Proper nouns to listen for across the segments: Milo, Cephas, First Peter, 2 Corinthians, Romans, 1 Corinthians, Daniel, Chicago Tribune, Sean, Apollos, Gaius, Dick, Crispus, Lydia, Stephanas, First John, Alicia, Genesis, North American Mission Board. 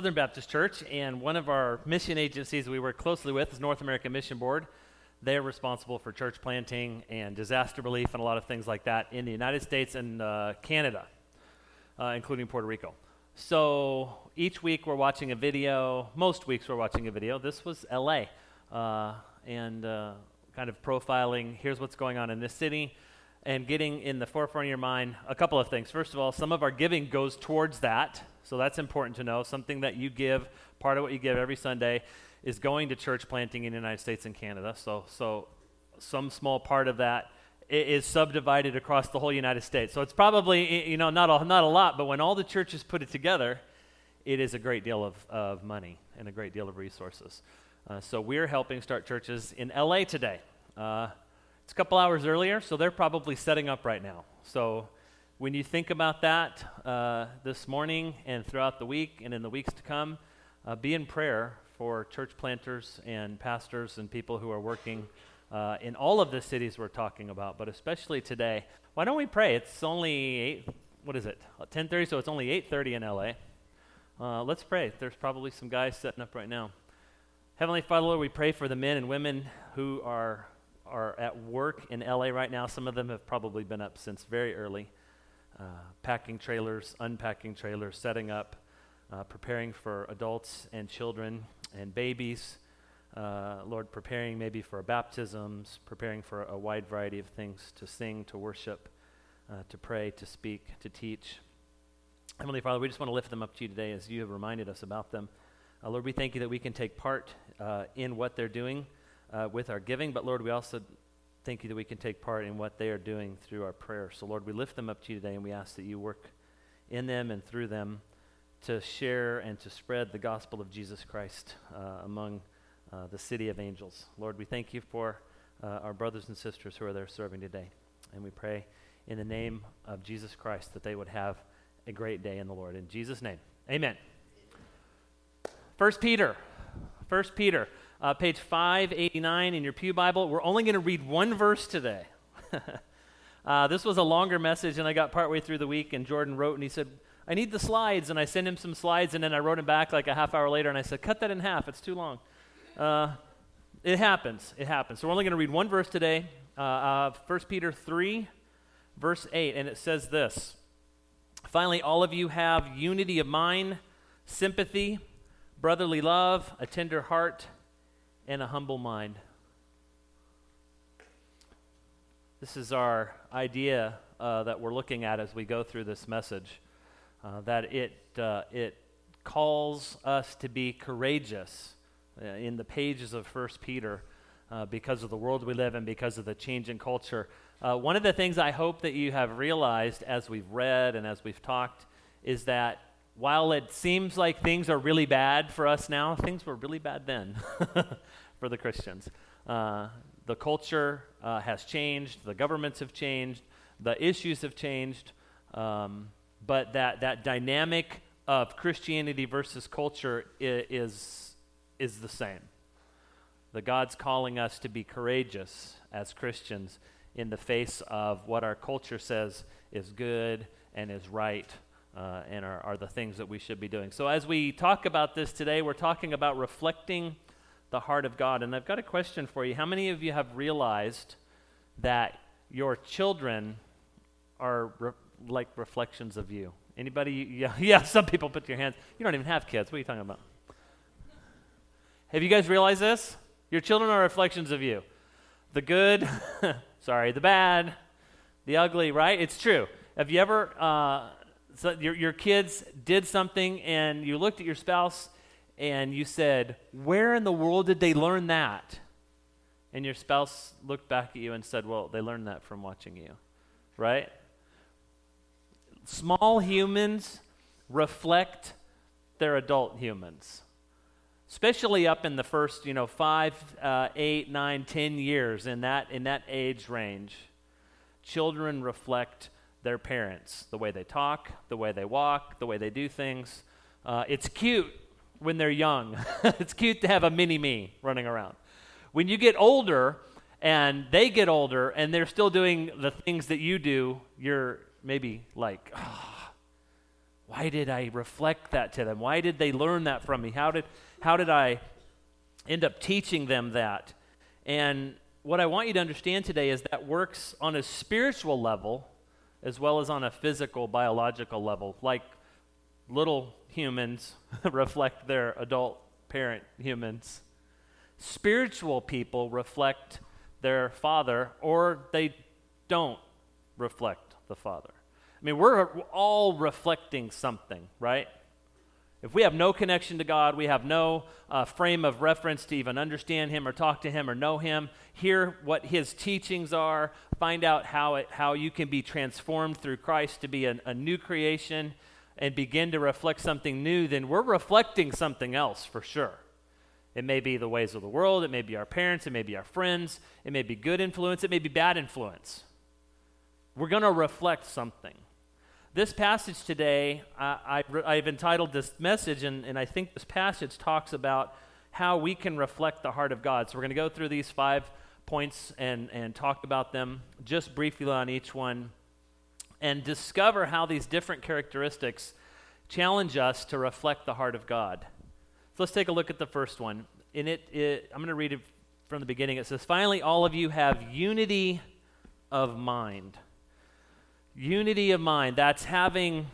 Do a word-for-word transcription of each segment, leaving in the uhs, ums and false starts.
Southern Baptist Church, and one of our mission agencies we work closely with is North American Mission Board. They're responsible for church planting and disaster relief and a lot of things like that in the United States and uh, Canada, uh, including Puerto Rico. So each week we're watching a video. Most weeks we're watching a video. This was L A uh, and uh, kind of profiling, here's what's going on in this city, and getting in the forefront of your mind a couple of things. First of all, some of our giving goes towards that, so that's important to know. Something that you give, part of what you give every Sunday, is going to church planting in the United States and Canada. So so some small part of that is subdivided across the whole United States. So it's probably, you know, not a, not a lot, but when all the churches put it together, it is a great deal of, of money and a great deal of resources. Uh, so we're helping start churches in L A today. Uh, It's a couple hours earlier, so they're probably setting up right now. So when you think about that uh, this morning and throughout the week and in the weeks to come, uh, be in prayer for church planters and pastors and people who are working uh, in all of the cities we're talking about, but especially today. Why don't we pray? It's only eight, what is it, ten thirty, so it's only eight thirty in L A. Uh, let's pray. There's probably some guys setting up right now. Heavenly Father, Lord, we pray for the men and women who are are at work in L A right now. Some of them have probably been up since very early, uh, packing trailers, unpacking trailers, setting up, uh, preparing for adults and children and babies, uh, Lord, preparing maybe for baptisms, preparing for a wide variety of things, to sing, to worship, uh, to pray, to speak, to teach. Heavenly Father, we just want to lift them up to you today as you have reminded us about them. Uh, Lord, we thank you that we can take part uh, in what they're doing Uh, with our giving, but Lord, we also thank you that we can take part in what they are doing through our prayer. So Lord, we lift them up to you today, and we ask that you work in them and through them to share and to spread the gospel of Jesus Christ uh, among uh, the city of angels. Lord, we thank you for uh, our brothers and sisters who are there serving today, and we pray in the name of Jesus Christ that they would have a great day in the Lord. In Jesus' name, amen. First Peter, First Peter. Uh, page five eighty-nine in your Pew Bible. We're only going to read one verse today. uh, this was a longer message, and I got partway through the week, and Jordan wrote, and he said, I need the slides, and I sent him some slides, and then I wrote him back like a half hour later, and I said, cut that in half. It's too long. Uh, it happens. It happens. So we're only going to read one verse today, uh, uh, First Peter three, verse eight, and it says this, Finally, all of you have unity of mind, sympathy, brotherly love, a tender heart, and a humble mind. This is our idea uh, that we're looking at as we go through this message, uh, that it uh, it calls us to be courageous uh, in the pages of First Peter uh, because of the world we live in, because of the change in culture. Uh, one of the things I hope that you have realized as we've read and as we've talked is that while it seems like things are really bad for us now, things were really bad then for the Christians. Uh, the culture uh, has changed. The governments have changed. The issues have changed. Um, but that, that dynamic of Christianity versus culture i- is, is the same. The God's calling us to be courageous as Christians in the face of what our culture says is good and is right, Uh, and are, are the things that we should be doing. So as we talk about this today, we're talking about reflecting the heart of God. And I've got a question for you. How many of you have realized that your children are re- like reflections of you? Anybody? Yeah, yeah, some people put your hands. You don't even have kids. What are you talking about? Have you guys realized this? Your children are reflections of you. The good, sorry, the bad, the ugly, right? It's true. Have you ever... Uh, So your your kids did something, and you looked at your spouse, and you said, where in the world did they learn that? And your spouse looked back at you and said, well, they learned that from watching you, right? Small humans reflect their adult humans, especially up in the first, you know, five, uh, eight, nine, ten years in that in that age range. Children reflect their parents, the way they talk, the way they walk, the way they do things. Uh, it's cute when they're young. It's cute to have a mini-me running around. When you get older and they get older and they're still doing the things that you do, you're maybe like, oh, Why did I reflect that to them? Why did they learn that from me? How did how did I end up teaching them that? And what I want you to understand today is that works on a spiritual level as well as on a physical, biological level. Like little humans reflect their adult parent humans. Spiritual people reflect their father, or they don't reflect the father. I mean, we're all reflecting something, right? If we have no connection to God, we have no uh, frame of reference to even understand him or talk to him or know him, hear what his teachings are, find out how it, how you can be transformed through Christ to be an, a new creation and begin to reflect something new, then we're reflecting something else for sure. It may be the ways of the world, it may be our parents, it may be our friends, it may be good influence, it may be bad influence. We're going to reflect something. This passage today, I, I, I've entitled this message, and, and I think this passage talks about how we can reflect the heart of God. So we're going to go through these five points and, and talk about them just briefly on each one and discover how these different characteristics challenge us to reflect the heart of God. So let's take a look at the first one. In it, it I'm going to read it from the beginning. It says, "Finally, all of you have unity of mind." Unity of mind, that's having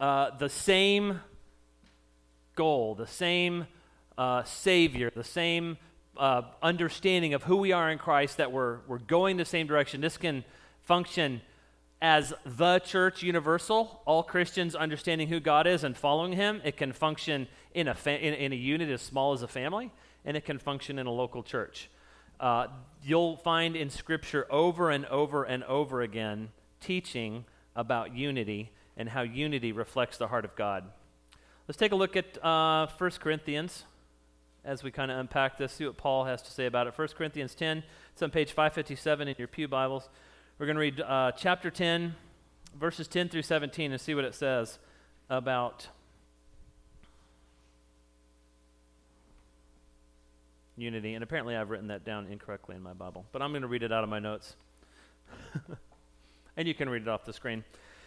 uh, the same goal, the same uh, Savior, the same uh, understanding of who we are in Christ, that we're we're going the same direction. This can function as the church universal, all Christians understanding who God is and following him. It can function in a fa- in, in a unit as small as a family, and it can function in a local church. Uh, you'll find in Scripture over and over and over again teaching about unity and how unity reflects the heart of God. Let's take a look at uh, First Corinthians as we kind of unpack this, see what Paul has to say about it. First Corinthians ten, it's on page five fifty-seven in your pew Bibles. We're going to read uh, chapter ten, verses ten through seventeen, and see what it says about unity. And apparently I've written that down incorrectly in my Bible, but I'm going to read it out of my notes. And you can read it off the screen.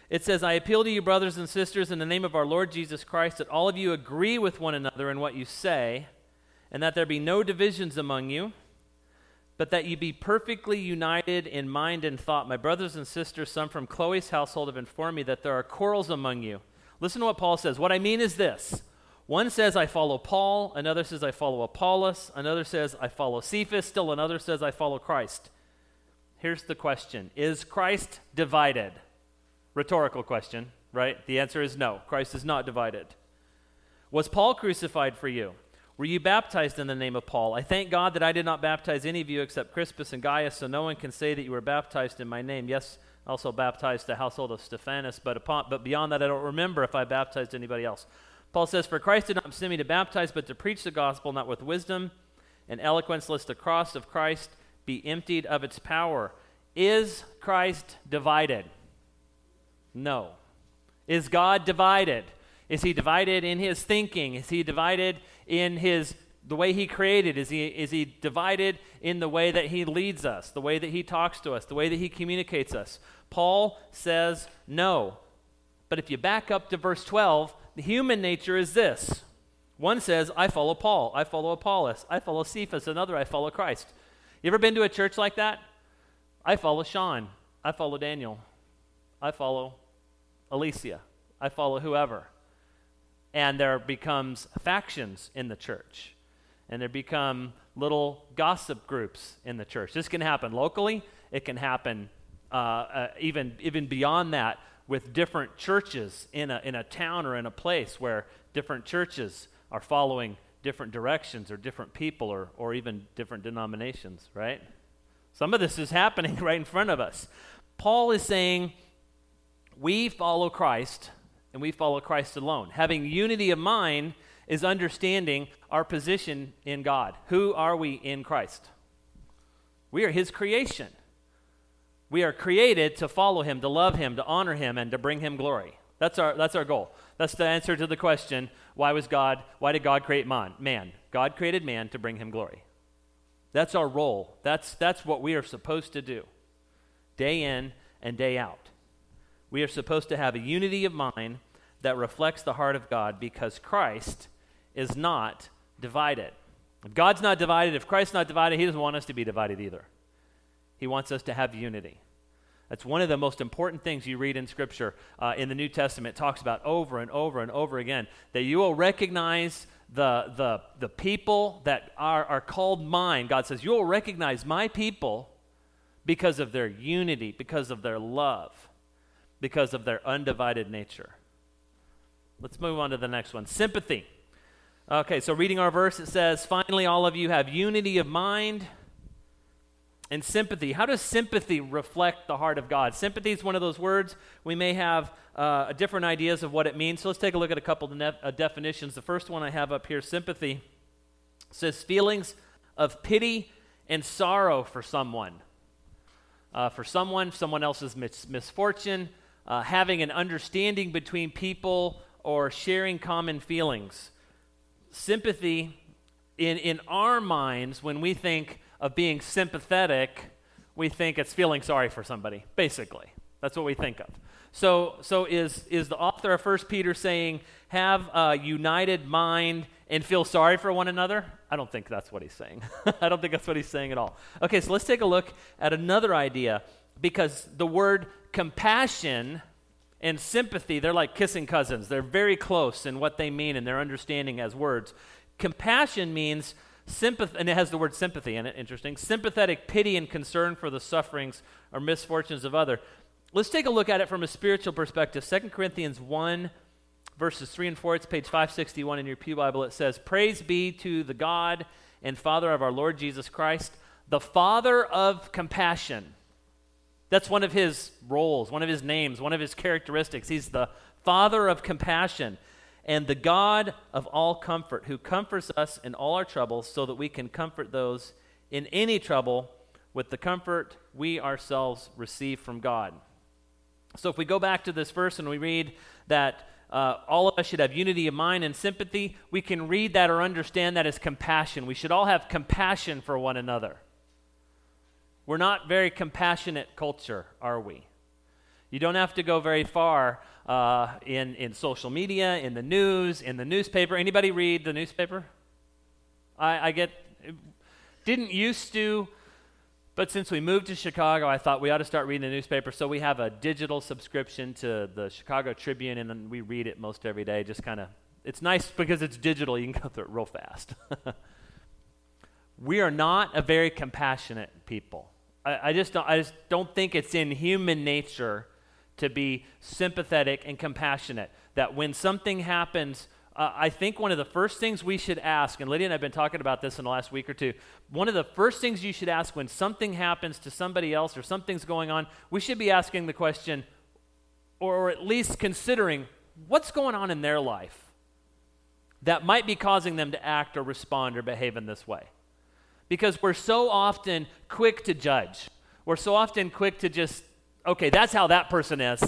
It says, "I appeal to you, brothers and sisters, in the name of our Lord Jesus Christ, that all of you agree with one another in what you say, and that there be no divisions among you, but that you be perfectly united in mind and thought. My brothers and sisters, some from Chloe's household have informed me that there are quarrels among you." Listen to what Paul says. "What I mean is this. One says, I follow Paul. Another says, I follow Apollos. Another says, I follow Cephas. Still another says, I follow Christ." Here's the question. Is Christ divided? Rhetorical question, right? The answer is no. Christ is not divided. Was Paul crucified for you? Were you baptized in the name of Paul? I thank God that I did not baptize any of you except Crispus and Gaius, so no one can say that you were baptized in my name. Yes, I also baptized the household of Stephanas, but upon, but beyond that I don't remember if I baptized anybody else. Paul says, "For Christ did not send me to baptize, but to preach the gospel, not with wisdom and eloquence, lest the cross of Christ be emptied of its power." Is Christ divided? No. Is God divided? Is he divided in his thinking? Is he divided in his the way he created? Is he is he divided in the way that he leads us, the way that he talks to us, the way that he communicates us? Paul says no. But if you back up to verse twelve, the human nature is this. One says, I follow Paul, I follow Apollos, I follow Cephas, another, I follow Christ. You ever been to a church like that? I follow Sean. I follow Daniel. I follow Alicia. I follow whoever. And there becomes factions in the church. And there become little gossip groups in the church. This can happen locally. It can happen uh, uh, even even beyond that with different churches in a in a town or in a place where different churches are following different directions or different people or or even different denominations, right? Some of this is happening right in front of us. Paul is saying we follow Christ and we follow Christ alone. Having unity of mind is understanding our position in God. Who are we in Christ? We are his creation. We are created to follow him, to love him, to honor him, and to bring him glory. That's our that's our goal. That's the answer to the question, why was God, why did God create man? Man. God created man to bring him glory. That's our role. That's that's what we are supposed to do. Day in and day out. We are supposed to have a unity of mind that reflects the heart of God, because Christ is not divided. If God's not divided, if Christ's not divided, he doesn't want us to be divided either. He wants us to have unity. That's one of the most important things you read in Scripture uh, in the New Testament. It talks about over and over and over again that you will recognize the, the, the people that are, are called mine. God says, you will recognize my people because of their unity, because of their love, because of their undivided nature. Let's move on to the next one, sympathy. Okay, so reading our verse, it says, finally, all of you have unity of mind and sympathy. How does sympathy reflect the heart of God? Sympathy is one of those words. We may have uh, different ideas of what it means. So let's take a look at a couple of nef- uh, definitions. The first one I have up here, sympathy, says feelings of pity and sorrow for someone. Uh, for someone, someone else's mis- misfortune, uh, having an understanding between people or sharing common feelings. Sympathy, in, in our minds, when we think of being sympathetic, we think it's feeling sorry for somebody, basically. That's what we think of. So so is, is the author of First Peter saying, have a united mind and feel sorry for one another? I don't think that's what he's saying. I don't think that's what he's saying at all. Okay, so let's take a look at another idea, because the word compassion and sympathy, they're like kissing cousins. They're very close in what they mean and their understanding as words. Compassion means sympathy, and it has the word sympathy in it, interesting. Sympathetic pity and concern for the sufferings or misfortunes of others. Let's take a look at it from a spiritual perspective. Second Corinthians one, verses three and four, it's page five sixty-one in your Pew Bible. It says, praise be to the God and Father of our Lord Jesus Christ, the Father of compassion. That's one of his roles, one of his names, one of his characteristics. He's the Father of compassion and the God of all comfort, who comforts us in all our troubles so that we can comfort those in any trouble with the comfort we ourselves receive from God. So if we go back to this verse and we read that uh, all of us should have unity of mind and sympathy, we can read that or understand that as compassion. We should all have compassion for one another. We're not very compassionate culture, are we? You don't have to go very far uh, in, in social media, in the news, in the newspaper. Anybody read the newspaper? I, I get, didn't used to, but since we moved to Chicago, I thought we ought to start reading the newspaper. So we have a digital subscription to the Chicago Tribune, and then we read it most every day. Just kind of, it's nice because it's digital. You can go through it real fast. We are not a very compassionate people. I, I just don't, I just don't think it's in human nature to be sympathetic and compassionate. That when something happens, uh, I think one of the first things we should ask, and Lydia and I have been talking about this in the last week or two, one of the first things you should ask when something happens to somebody else or something's going on, we should be asking the question, or, or at least considering, what's going on in their life that might be causing them to act or respond or behave in this way? Because we're so often quick to judge. We're so often quick to just, okay, that's how that person is.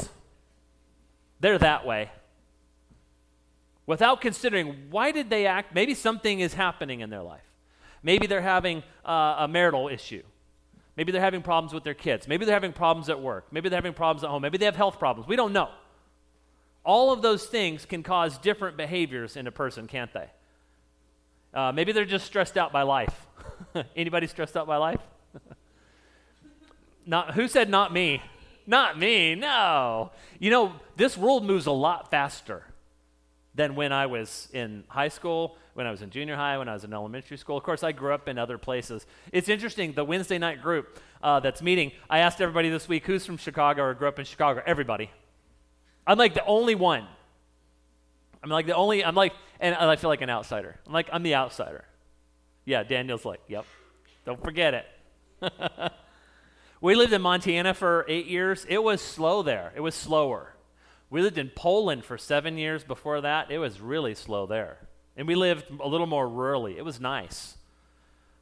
They're that way. Without considering, why did they act? Maybe something is happening in their life. Maybe they're having uh, a marital issue. Maybe they're having problems with their kids. Maybe they're having problems at work. Maybe they're having problems at home. Maybe they have health problems. We don't know. All of those things can cause different behaviors in a person, can't they? Uh, maybe they're just stressed out by life. Anybody stressed out by life? Not who said not me? Not me, no. You know, this world moves a lot faster than when I was in high school, when I was in junior high, when I was in elementary school. Of course, I grew up in other places. It's interesting, the Wednesday night group uh, that's meeting, I asked everybody this week, who's from Chicago or grew up in Chicago? Everybody. I'm like the only one. I'm like the only, I'm like, and I feel like an outsider. I'm like, I'm the outsider. Yeah, Daniel's like, yep, don't forget it. We lived in Montana for eight years. It was slow there. It was slower. We lived in Poland for seven years before that. It was really slow there. And we lived a little more rurally. It was nice.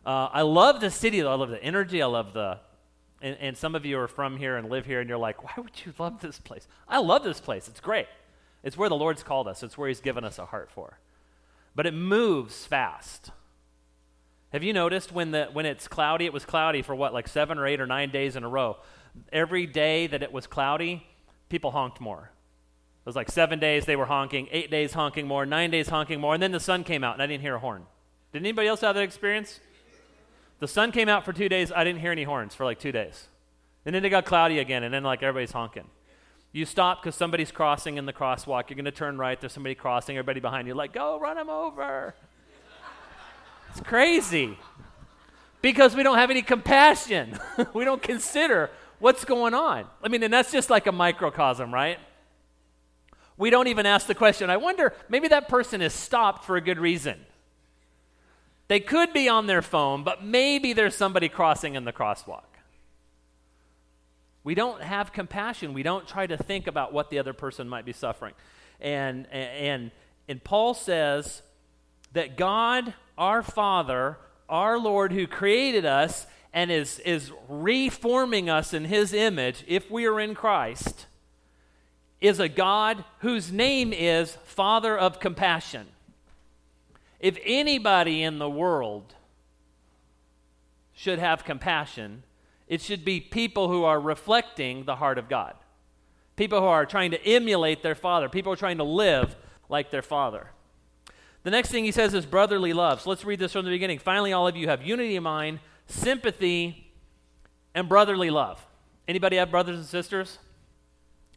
Uh, I love the city, though. I love the energy. I love the, and, and some of you are from here and live here, and you're like, why would you love this place? I love this place. It's great. It's where the Lord's called us. It's where he's given us a heart for. But it moves fast. Have you noticed when the when it's cloudy, it was cloudy for what, like seven or eight or nine days in a row. Every day that it was cloudy, people honked more. It was like seven days they were honking, eight days honking more, nine days honking more, and then the sun came out and I didn't hear a horn. Did anybody else have that experience? The sun came out for two days, I didn't hear any horns for like two days. And then it got cloudy again, and then like everybody's honking. You stop because somebody's crossing in the crosswalk. You're going to turn right, there's somebody crossing, everybody behind you, like, go run them over. It's crazy. Because we don't have any compassion. We don't consider what's going on. I mean, and that's just like a microcosm, right? We don't even ask the question, I wonder, maybe that person is stopped for a good reason. They could be on their phone, but maybe there's somebody crossing in the crosswalk. We don't have compassion. We don't try to think about what the other person might be suffering. And and and Paul says that God, our Father, our Lord who created us and is, is reforming us in his image, if we are in Christ, is a God whose name is Father of compassion. If anybody in the world should have compassion, it should be people who are reflecting the heart of God. People who are trying to emulate their Father. People who are trying to live like their Father. The next thing he says is brotherly love. So let's read this from the beginning. Finally, all of you have unity of mind, sympathy, and brotherly love. Anybody have brothers and sisters?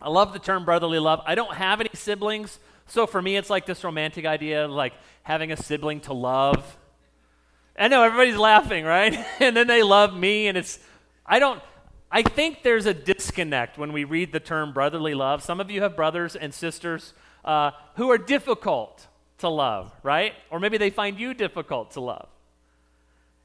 I love the term brotherly love. I don't have any siblings, so for me, it's like this romantic idea, like having a sibling to love. I know everybody's laughing, right? And then they love me, and it's, I don't, I think there's a disconnect when we read the term brotherly love. Some of you have brothers and sisters uh, who are difficult to love, right? Or maybe they find you difficult to love.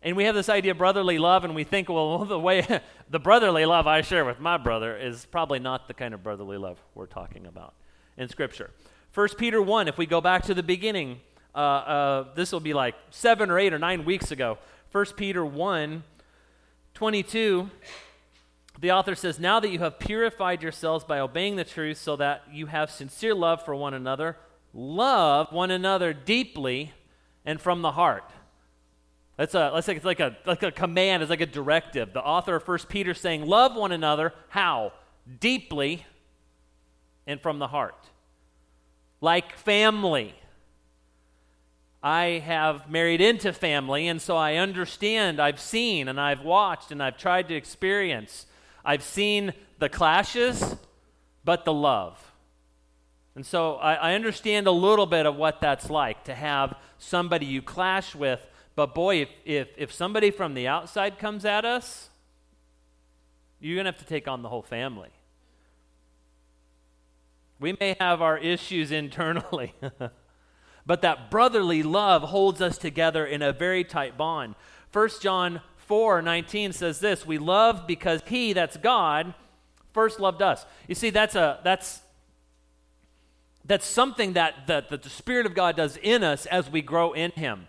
And we have this idea of brotherly love, and we think, well, the way the brotherly love I share with my brother is probably not the kind of brotherly love we're talking about in Scripture. First Peter one, if we go back to the beginning, uh, uh, this will be like seven or eight or nine weeks ago. First Peter one, twenty-two, the author says, now that you have purified yourselves by obeying the truth so that you have sincere love for one another, love one another deeply and from the heart. That's a, let's say it's like a, like a command, it's like a directive. The author of First Peter saying, love one another, how? Deeply and from the heart. Like family. I have married into family, and so I understand, I've seen, and I've watched, and I've tried to experience. I've seen the clashes, but the love. And so I, I understand a little bit of what that's like, to have somebody you clash with, but boy, if, if, if somebody from the outside comes at us, you're going to have to take on the whole family. We may have our issues internally, but that brotherly love holds us together in a very tight bond. First John four nineteen says this, we love because he, that's God, first loved us. You see, that's a that's that's something that, that, that the Spirit of God does in us as we grow in him.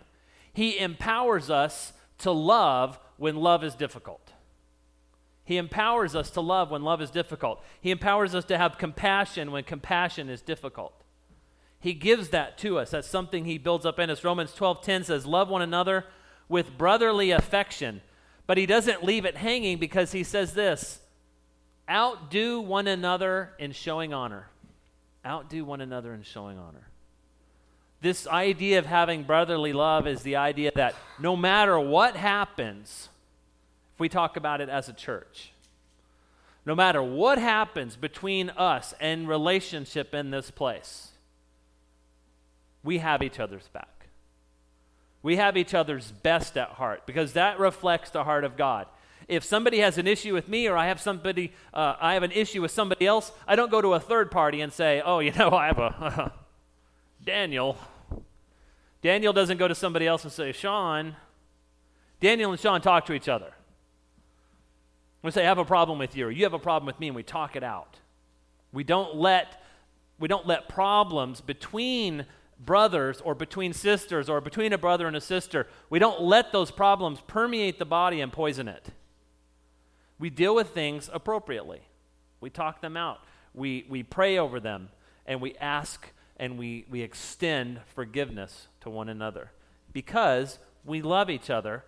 He empowers us to love when love is difficult. He empowers us to love when love is difficult. He empowers us to have compassion when compassion is difficult. He gives that to us. That's something he builds up in us. Romans twelve ten says, love one another with brotherly affection. But he doesn't leave it hanging because he says this, outdo one another in showing honor. Outdo one another in showing honor. This idea of having brotherly love is the idea that no matter what happens, if we talk about it as a church, no matter what happens between us and relationship in this place, we have each other's back. We have each other's best at heart because that reflects the heart of God. If somebody has an issue with me or I have somebody, uh, I have an issue with somebody else, I don't go to a third party and say, oh, you know, I have a Daniel. Daniel doesn't go to somebody else and say, Sean. Daniel and Sean talk to each other. We say, I have a problem with you, or you have a problem with me, and we talk it out. We don't let, we don't let problems between brothers or between sisters or between a brother and a sister, we don't let those problems permeate the body and poison it. We deal with things appropriately. We talk them out. We, we pray over them, and we ask and we, we extend forgiveness to one another because we love each other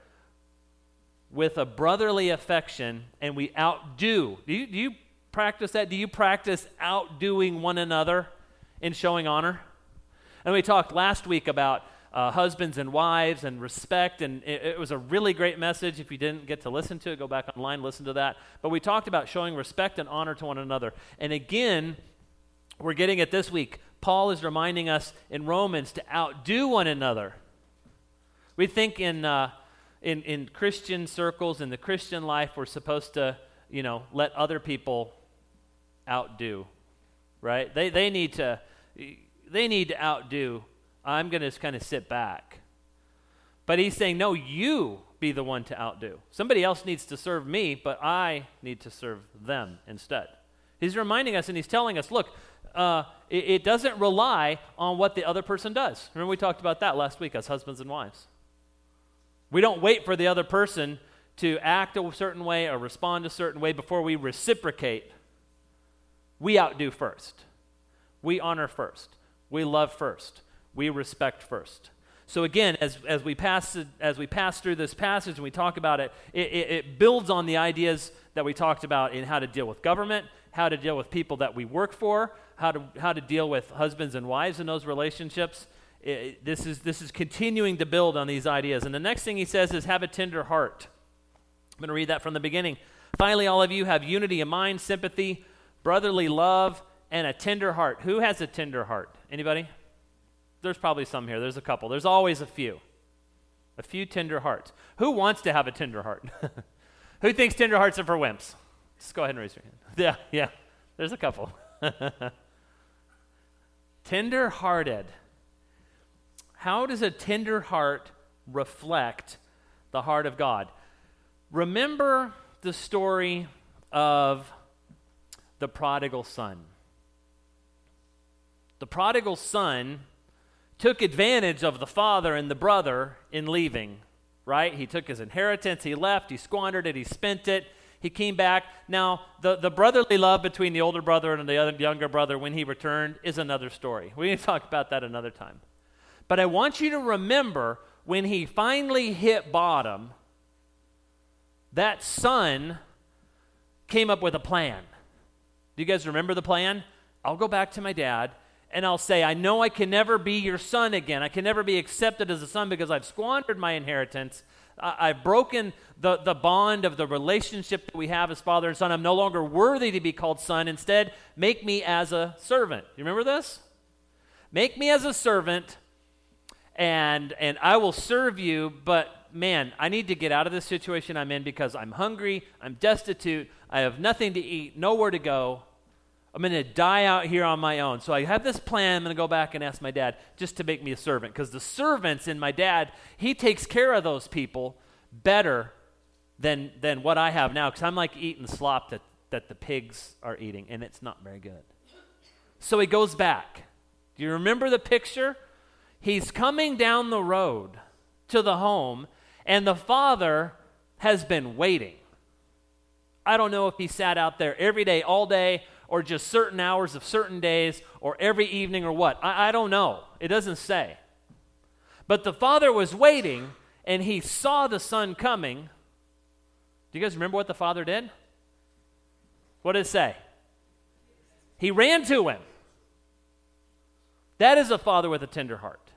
with a brotherly affection, and we outdo. Do you, do you practice that? Do you practice outdoing one another? in showing honor. And we talked last week about uh, husbands and wives and respect, and it, it was a really great message. If you didn't get to listen to it, go back online, listen to that. But we talked about showing respect and honor to one another. And again, we're getting it this week. Paul is reminding us in Romans to outdo one another. We think in uh, in in Christian circles, in the Christian life, we're supposed to, you know, let other people outdo, right? They they need to they need to outdo. I'm going to just kind of sit back. But he's saying, no, you be the one to outdo. Somebody else needs to serve me, but I need to serve them instead. He's reminding us and he's telling us, look, Uh, it, it doesn't rely on what the other person does. Remember we talked about that last week as husbands and wives. We don't wait for the other person to act a certain way or respond a certain way before we reciprocate. We outdo first. We honor first. We love first. We respect first. So again, as, as we pass as we pass through this passage and we talk about it, it, it, it builds on the ideas that we talked about in how to deal with government, how to deal with people that we work for, how to how to deal with husbands and wives in those relationships. It, it, this is this is continuing to build on these ideas. And the next thing he says is have a tender heart. I'm going to read that from the beginning. Finally, all of you have unity of mind, sympathy, brotherly love, and a tender heart. Who has a tender heart? Anybody? There's probably some here. There's a couple. There's always a few. A few tender hearts. Who wants to have a tender heart? Who thinks tender hearts are for wimps? Just go ahead and raise your hand. Yeah, yeah. There's a couple. Tender-hearted. How does a tender heart reflect the heart of God? Remember the story of the prodigal son. The prodigal son took advantage of the father and the brother in leaving, right? He took his inheritance, he left, he squandered it, he spent it. He came back. Now, the, the brotherly love between the older brother and the other, younger brother when he returned is another story. We're going to talk about that another time. But I want you to remember when he finally hit bottom, that son came up with a plan. Do you guys remember the plan? I'll go back to my dad and I'll say, I know I can never be your son again. I can never be accepted as a son because I've squandered my inheritance. I've broken the, the bond of the relationship that we have as father and son. I'm no longer worthy to be called son. Instead, make me as a servant. You remember this? Make me as a servant, and and I will serve you, but man, I need to get out of this situation I'm in because I'm hungry, I'm destitute, I have nothing to eat, nowhere to go. I'm going to die out here on my own. So I have this plan. I'm going to go back and ask my dad just to make me a servant because the servants in my dad, he takes care of those people better than than what I have now because I'm like eating slop that, that the pigs are eating, and it's not very good. So he goes back. Do you remember the picture? He's coming down the road to the home, and the father has been waiting. I don't know if he sat out there every day, all day, or just certain hours of certain days, or every evening, or what. I, I don't know. It doesn't say. But the father was waiting, and he saw the son coming. Do you guys remember what the father did? What did it say? He ran to him. That is a father with a tender heart.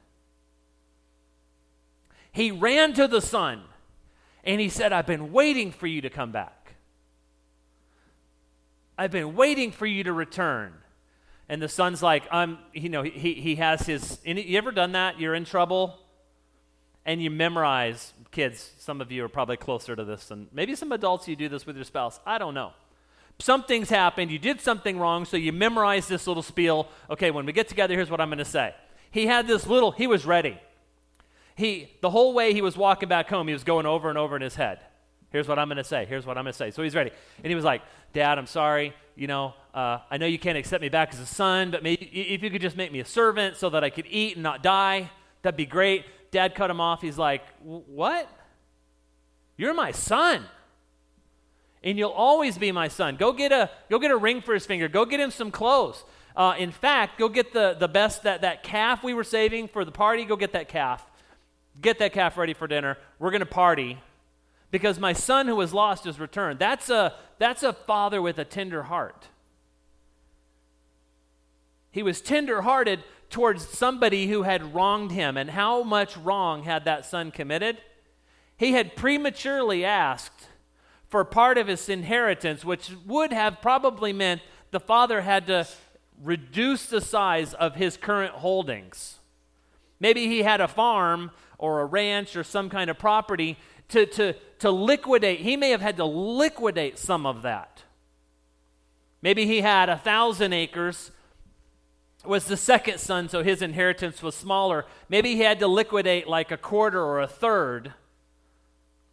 He ran to the son, and he said, I've been waiting for you to come back. I've been waiting for you to return. And the son's like, I'm, you know, he he has his, any, you ever done that? You're in trouble and you memorize, kids, some of you are probably closer to this than, maybe some adults you do this with your spouse, I don't know. Something's happened, you did something wrong, so you memorize this little spiel. Okay, when we get together, here's what I'm going to say. He had this little, he was ready. He, the whole way he was walking back home, he was going over and over in his head. Here's what I'm going to say. Here's what I'm going to say. So he's ready. And he was like, Dad, I'm sorry. You know, uh, I know you can't accept me back as a son, but maybe if you could just make me a servant so that I could eat and not die, that'd be great. Dad cut him off. He's like, what? You're my son. And you'll always be my son. Go get a go get a ring for his finger. Go get him some clothes. Uh, in fact, go get the, the best, that, that calf we were saving for the party. Go get that calf. Get that calf ready for dinner. We're going to party. Because my son who was lost is returned. That's a, that's a father with a tender heart. He was tender-hearted towards somebody who had wronged him. And how much wrong had that son committed? He had prematurely asked for part of his inheritance, which would have probably meant the father had to reduce the size of his current holdings. Maybe he had a farm or a ranch or some kind of property to, to, to liquidate. He may have had to liquidate some of that. Maybe he had a thousand acres, was the second son, so his inheritance was smaller. Maybe he had to liquidate like a quarter or a third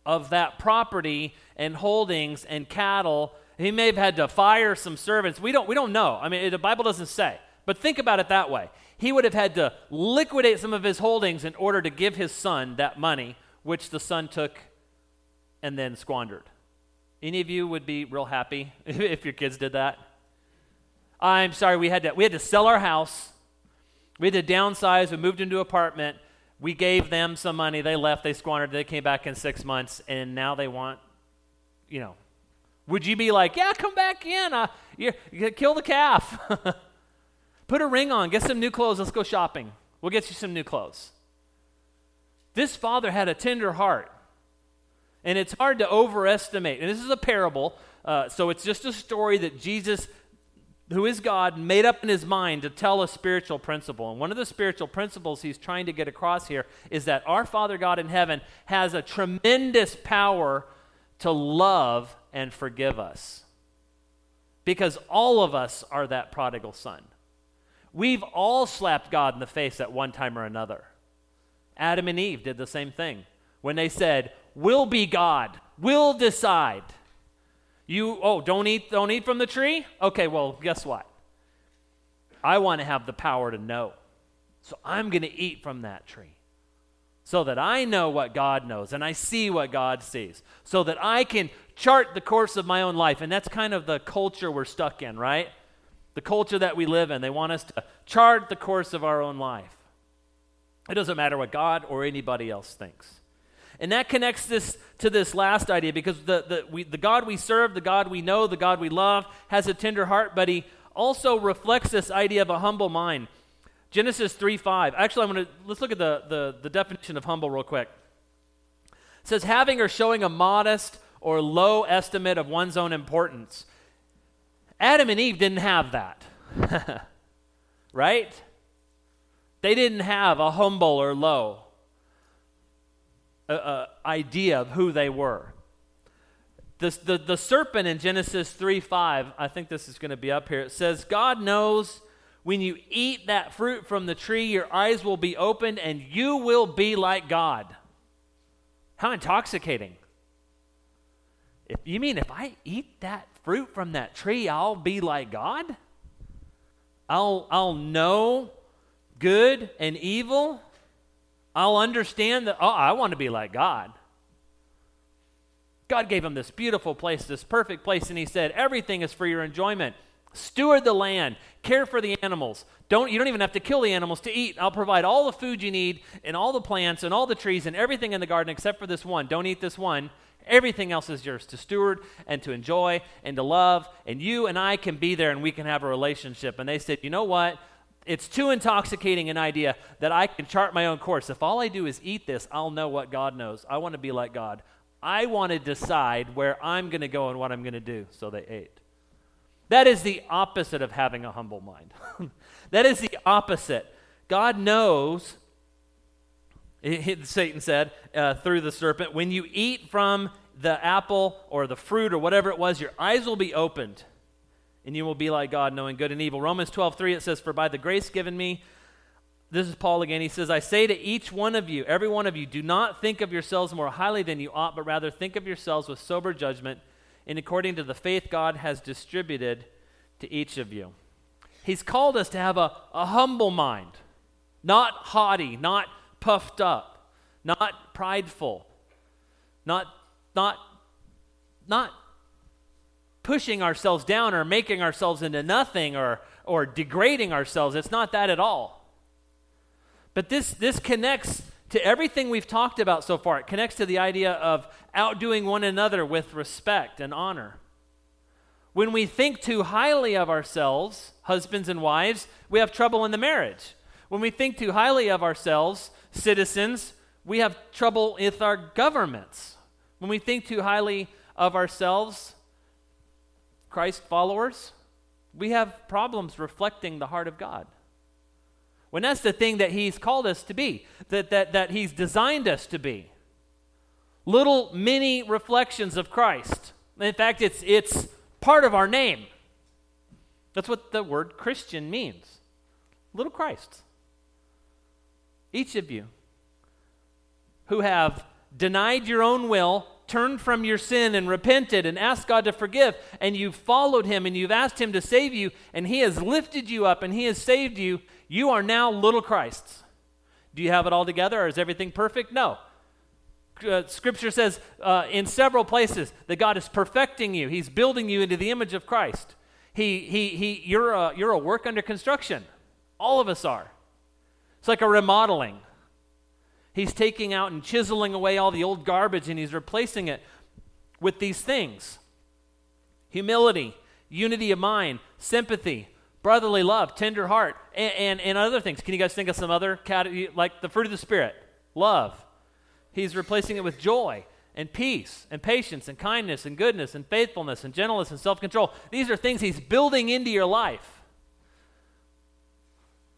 of that property and holdings and cattle. He may have had to fire some servants. We don't, we don't know. I mean, the Bible doesn't say. But think about it that way. He would have had to liquidate some of his holdings in order to give his son that money, which the son took and then squandered. Any of you would be real happy if your kids did that? I'm sorry, we had to, we had to sell our house. We had to downsize. We moved into an apartment. We gave them some money, they left, they squandered, they came back in six months, and now they want, you know, would you be like, yeah, come back in, uh, you, you kill the calf. Put a ring on, get some new clothes, let's go shopping. We'll get you some new clothes. This father had a tender heart, and it's hard to overestimate. And this is a parable, uh, so it's just a story that Jesus, who is God, made up in his mind to tell a spiritual principle. And one of the spiritual principles he's trying to get across here is that our Father God in heaven has a tremendous power to love and forgive us, because all of us are that prodigal son. We've all slapped God in the face at one time or another. Adam and Eve did the same thing when they said, we'll be God, we'll decide. You, oh, don't eat, don't eat from the tree? Okay, well, guess what? I want to have the power to know. So I'm going to eat from that tree so that I know what God knows and I see what God sees, so that I can chart the course of my own life. And that's kind of the culture we're stuck in, right? The culture that we live in. They want us to chart the course of our own life. It doesn't matter what God or anybody else thinks. And that connects this to this last idea, because the the, we, the God we serve, the God we know, the God we love, has a tender heart, but he also reflects this idea of a humble mind. Genesis three five. Actually, I'm going to let's look at the, the the definition of humble real quick. It says, having or showing a modest or low estimate of one's own importance. Adam and Eve didn't have that, right? They didn't have a humble or low Uh, idea of who they were. The, the, the serpent in Genesis three five, I think this is going to be up here, it says, God knows when you eat that fruit from the tree, your eyes will be opened and you will be like God. How intoxicating. If, you mean if I eat that fruit from that tree, I'll be like God? I'll, I'll know good and evil? I'll understand that, oh, I want to be like God. God gave him this beautiful place, this perfect place, and he said, everything is for your enjoyment. Steward the land. Care for the animals. Don't, you don't even have to kill the animals to eat. I'll provide all the food you need and all the plants and all the trees and everything in the garden except for this one. Don't eat this one. Everything else is yours to steward and to enjoy and to love, and you and I can be there and we can have a relationship. And they said, you know what? It's too intoxicating an idea that I can chart my own course. If all I do is eat this, I'll know what God knows. I want to be like God. I want to decide where I'm going to go and what I'm going to do. So they ate. That is the opposite of having a humble mind. That is the opposite. God knows, Satan said uh, through the serpent, when you eat from the apple or the fruit or whatever it was, your eyes will be opened, and you will be like God, knowing good and evil. Romans twelve three, it says, for by the grace given me, this is Paul again, he says, I say to each one of you, every one of you, do not think of yourselves more highly than you ought, but rather think of yourselves with sober judgment, and according to the faith God has distributed to each of you. He's called us to have a, a humble mind, not haughty, not puffed up, not prideful, not, not, not, pushing ourselves down or making ourselves into nothing or or degrading ourselves. It's not that at all. But this this connects to everything we've talked about so far. It connects to the idea of outdoing one another with respect and honor. When we think too highly of ourselves, husbands and wives, we have trouble in the marriage. When we think too highly of ourselves, citizens, we have trouble with our governments. When we think too highly of ourselves, Christ followers, we have problems reflecting the heart of God. When that's the thing that he's called us to be, that, that, that he's designed us to be. Little mini reflections of Christ. In fact, it's, it's part of our name. That's what the word Christian means. Little Christ. Each of you who have denied your own will, turned from your sin and repented and asked God to forgive, and you've followed him and you've asked him to save you, and he has lifted you up and he has saved you, you are now little Christs. Do you have it all together, or is everything perfect? No. Uh, scripture says uh, in several places that God is perfecting you. He's building you into the image of Christ. He, he, he, you're a, you're a work under construction. All of us are. It's like a remodeling. He's taking out and chiseling away all the old garbage, and he's replacing it with these things. Humility, unity of mind, sympathy, brotherly love, tender heart, and, and, and other things. Can you guys think of some other category? Like the fruit of the Spirit, love. He's replacing it with joy and peace and patience and kindness and goodness and faithfulness and gentleness and self-control. These are things he's building into your life.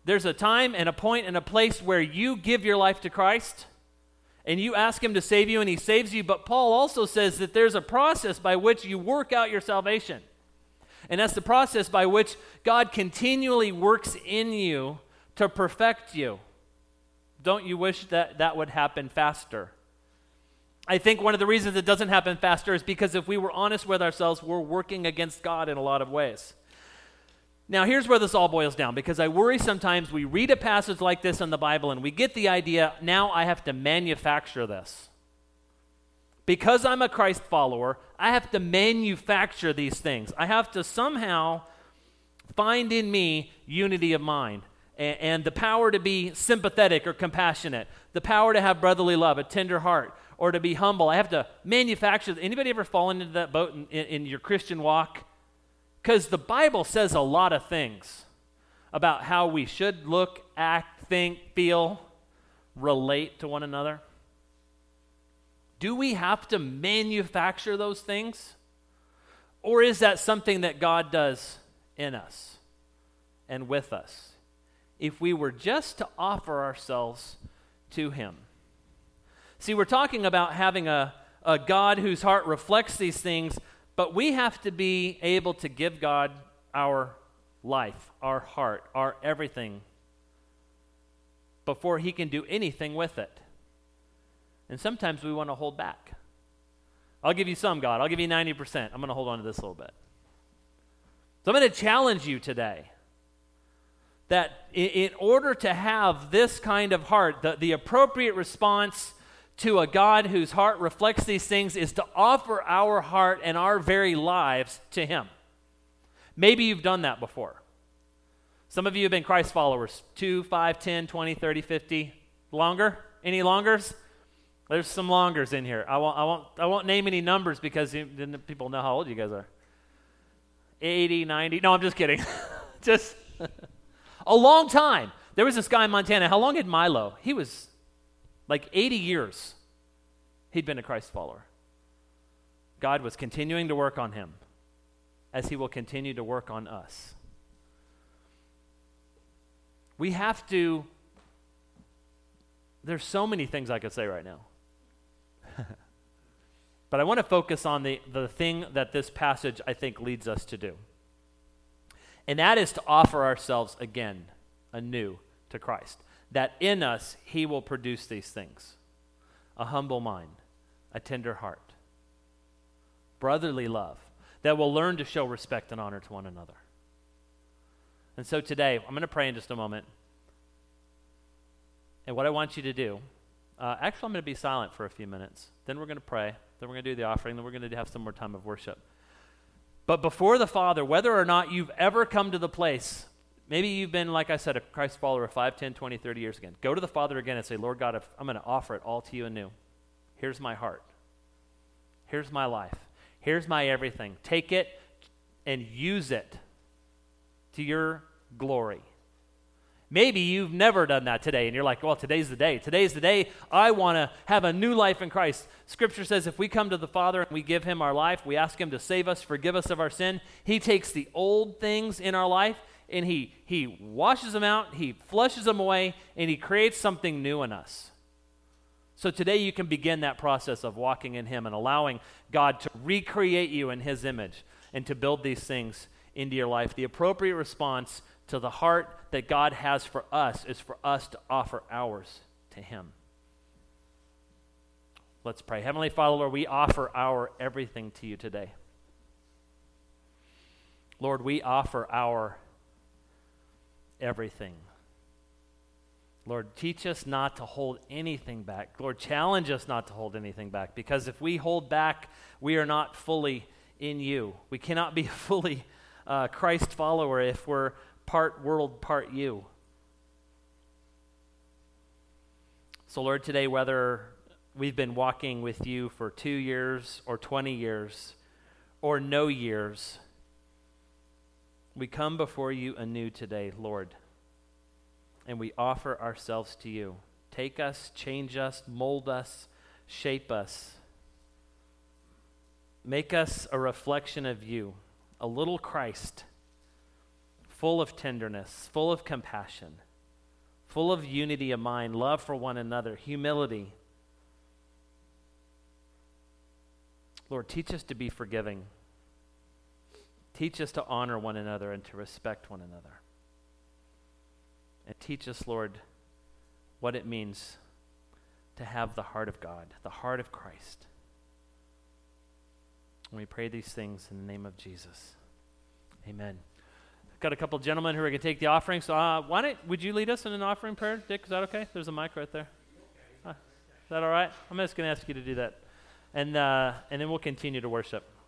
There's a time and a point and a place where you give your life to Christ and you ask him to save you and he saves you. But Paul also says that there's a process by which you work out your salvation. And that's the process by which God continually works in you to perfect you. Don't you wish that that would happen faster? I think one of the reasons it doesn't happen faster is because if we were honest with ourselves, we're working against God in a lot of ways. Now, here's where this all boils down, because I worry sometimes we read a passage like this in the Bible and we get the idea, now I have to manufacture this. Because I'm a Christ follower, I have to manufacture these things. I have to somehow find in me unity of mind and, and the power to be sympathetic or compassionate, the power to have brotherly love, a tender heart, or to be humble. I have to manufacture. Anybody ever fallen into that boat in, in, in your Christian walk? Because the Bible says a lot of things about how we should look, act, think, feel, relate to one another. Do we have to manufacture those things? Or is that something that God does in us and with us? If we were just to offer ourselves to him. See, we're talking about having a, a God whose heart reflects these things. But we have to be able to give God our life, our heart, our everything before he can do anything with it. And sometimes we want to hold back. I'll give you some, God. I'll give you ninety percent. I'm going to hold on to this a little bit. So I'm going to challenge you today that in order to have this kind of heart, the, the appropriate response to a God whose heart reflects these things is to offer our heart and our very lives to him. Maybe you've done that before. Some of you have been Christ followers, two, five, ten, twenty, thirty, fifty, longer? Any longers? There's some longers in here. I won't, I won't, I won't name any numbers because then people know how old you guys are. eighty, ninety, no, I'm just kidding. Just a long time. There was this guy in Montana. How long had Milo? He was... Like eighty years, he'd been a Christ follower. God was continuing to work on him as he will continue to work on us. We have to, there's so many things I could say right now. But I want to focus on the, the thing that this passage, I think, leads us to do. And that is to offer ourselves again, anew, to Christ. That in us, he will produce these things. A humble mind, a tender heart, brotherly love, that will learn to show respect and honor to one another. And so today, I'm going to pray in just a moment. And what I want you to do, uh, actually I'm going to be silent for a few minutes. Then we're going to pray. Then we're going to do the offering. Then we're going to have some more time of worship. But before the Father, whether or not you've ever come to the place. Maybe you've been, like I said, a Christ follower of five, ten, twenty, thirty years again. Go to the Father again and say, Lord God, I'm going to offer it all to you anew. Here's my heart. Here's my life. Here's my everything. Take it and use it to your glory. Maybe you've never done that today, and you're like, well, today's the day. Today's the day I want to have a new life in Christ. Scripture says if we come to the Father and we give Him our life, we ask Him to save us, forgive us of our sin, He takes the old things in our life, and He, he washes them out, He flushes them away, and He creates something new in us. So today you can begin that process of walking in Him and allowing God to recreate you in His image and to build these things into your life. The appropriate response to the heart that God has for us is for us to offer ours to Him. Let's pray. Heavenly Father, Lord, we offer our everything to You today. Lord, we offer our everything. Lord, teach us not to hold anything back. Lord, challenge us not to hold anything back, because if we hold back, we are not fully in You. We cannot be fully uh, Christ follower if we're part world, part You. So Lord, today, whether we've been walking with You for two years or twenty years or no years, we come before You anew today, Lord, and we offer ourselves to You. Take us, change us, mold us, shape us. Make us a reflection of You, a little Christ, full of tenderness, full of compassion, full of unity of mind, love for one another, humility. Lord, teach us to be forgiving. Teach us to honor one another and to respect one another. And teach us, Lord, what it means to have the heart of God, the heart of Christ. And we pray these things in the name of Jesus. Amen. Got a couple gentlemen who are going to take the offering. So uh, why don't, would you lead us in an offering prayer, Dick? Is that okay? There's a mic right there. Uh, is that all right? I'm just going to ask you to do that. And uh, and then we'll continue to worship.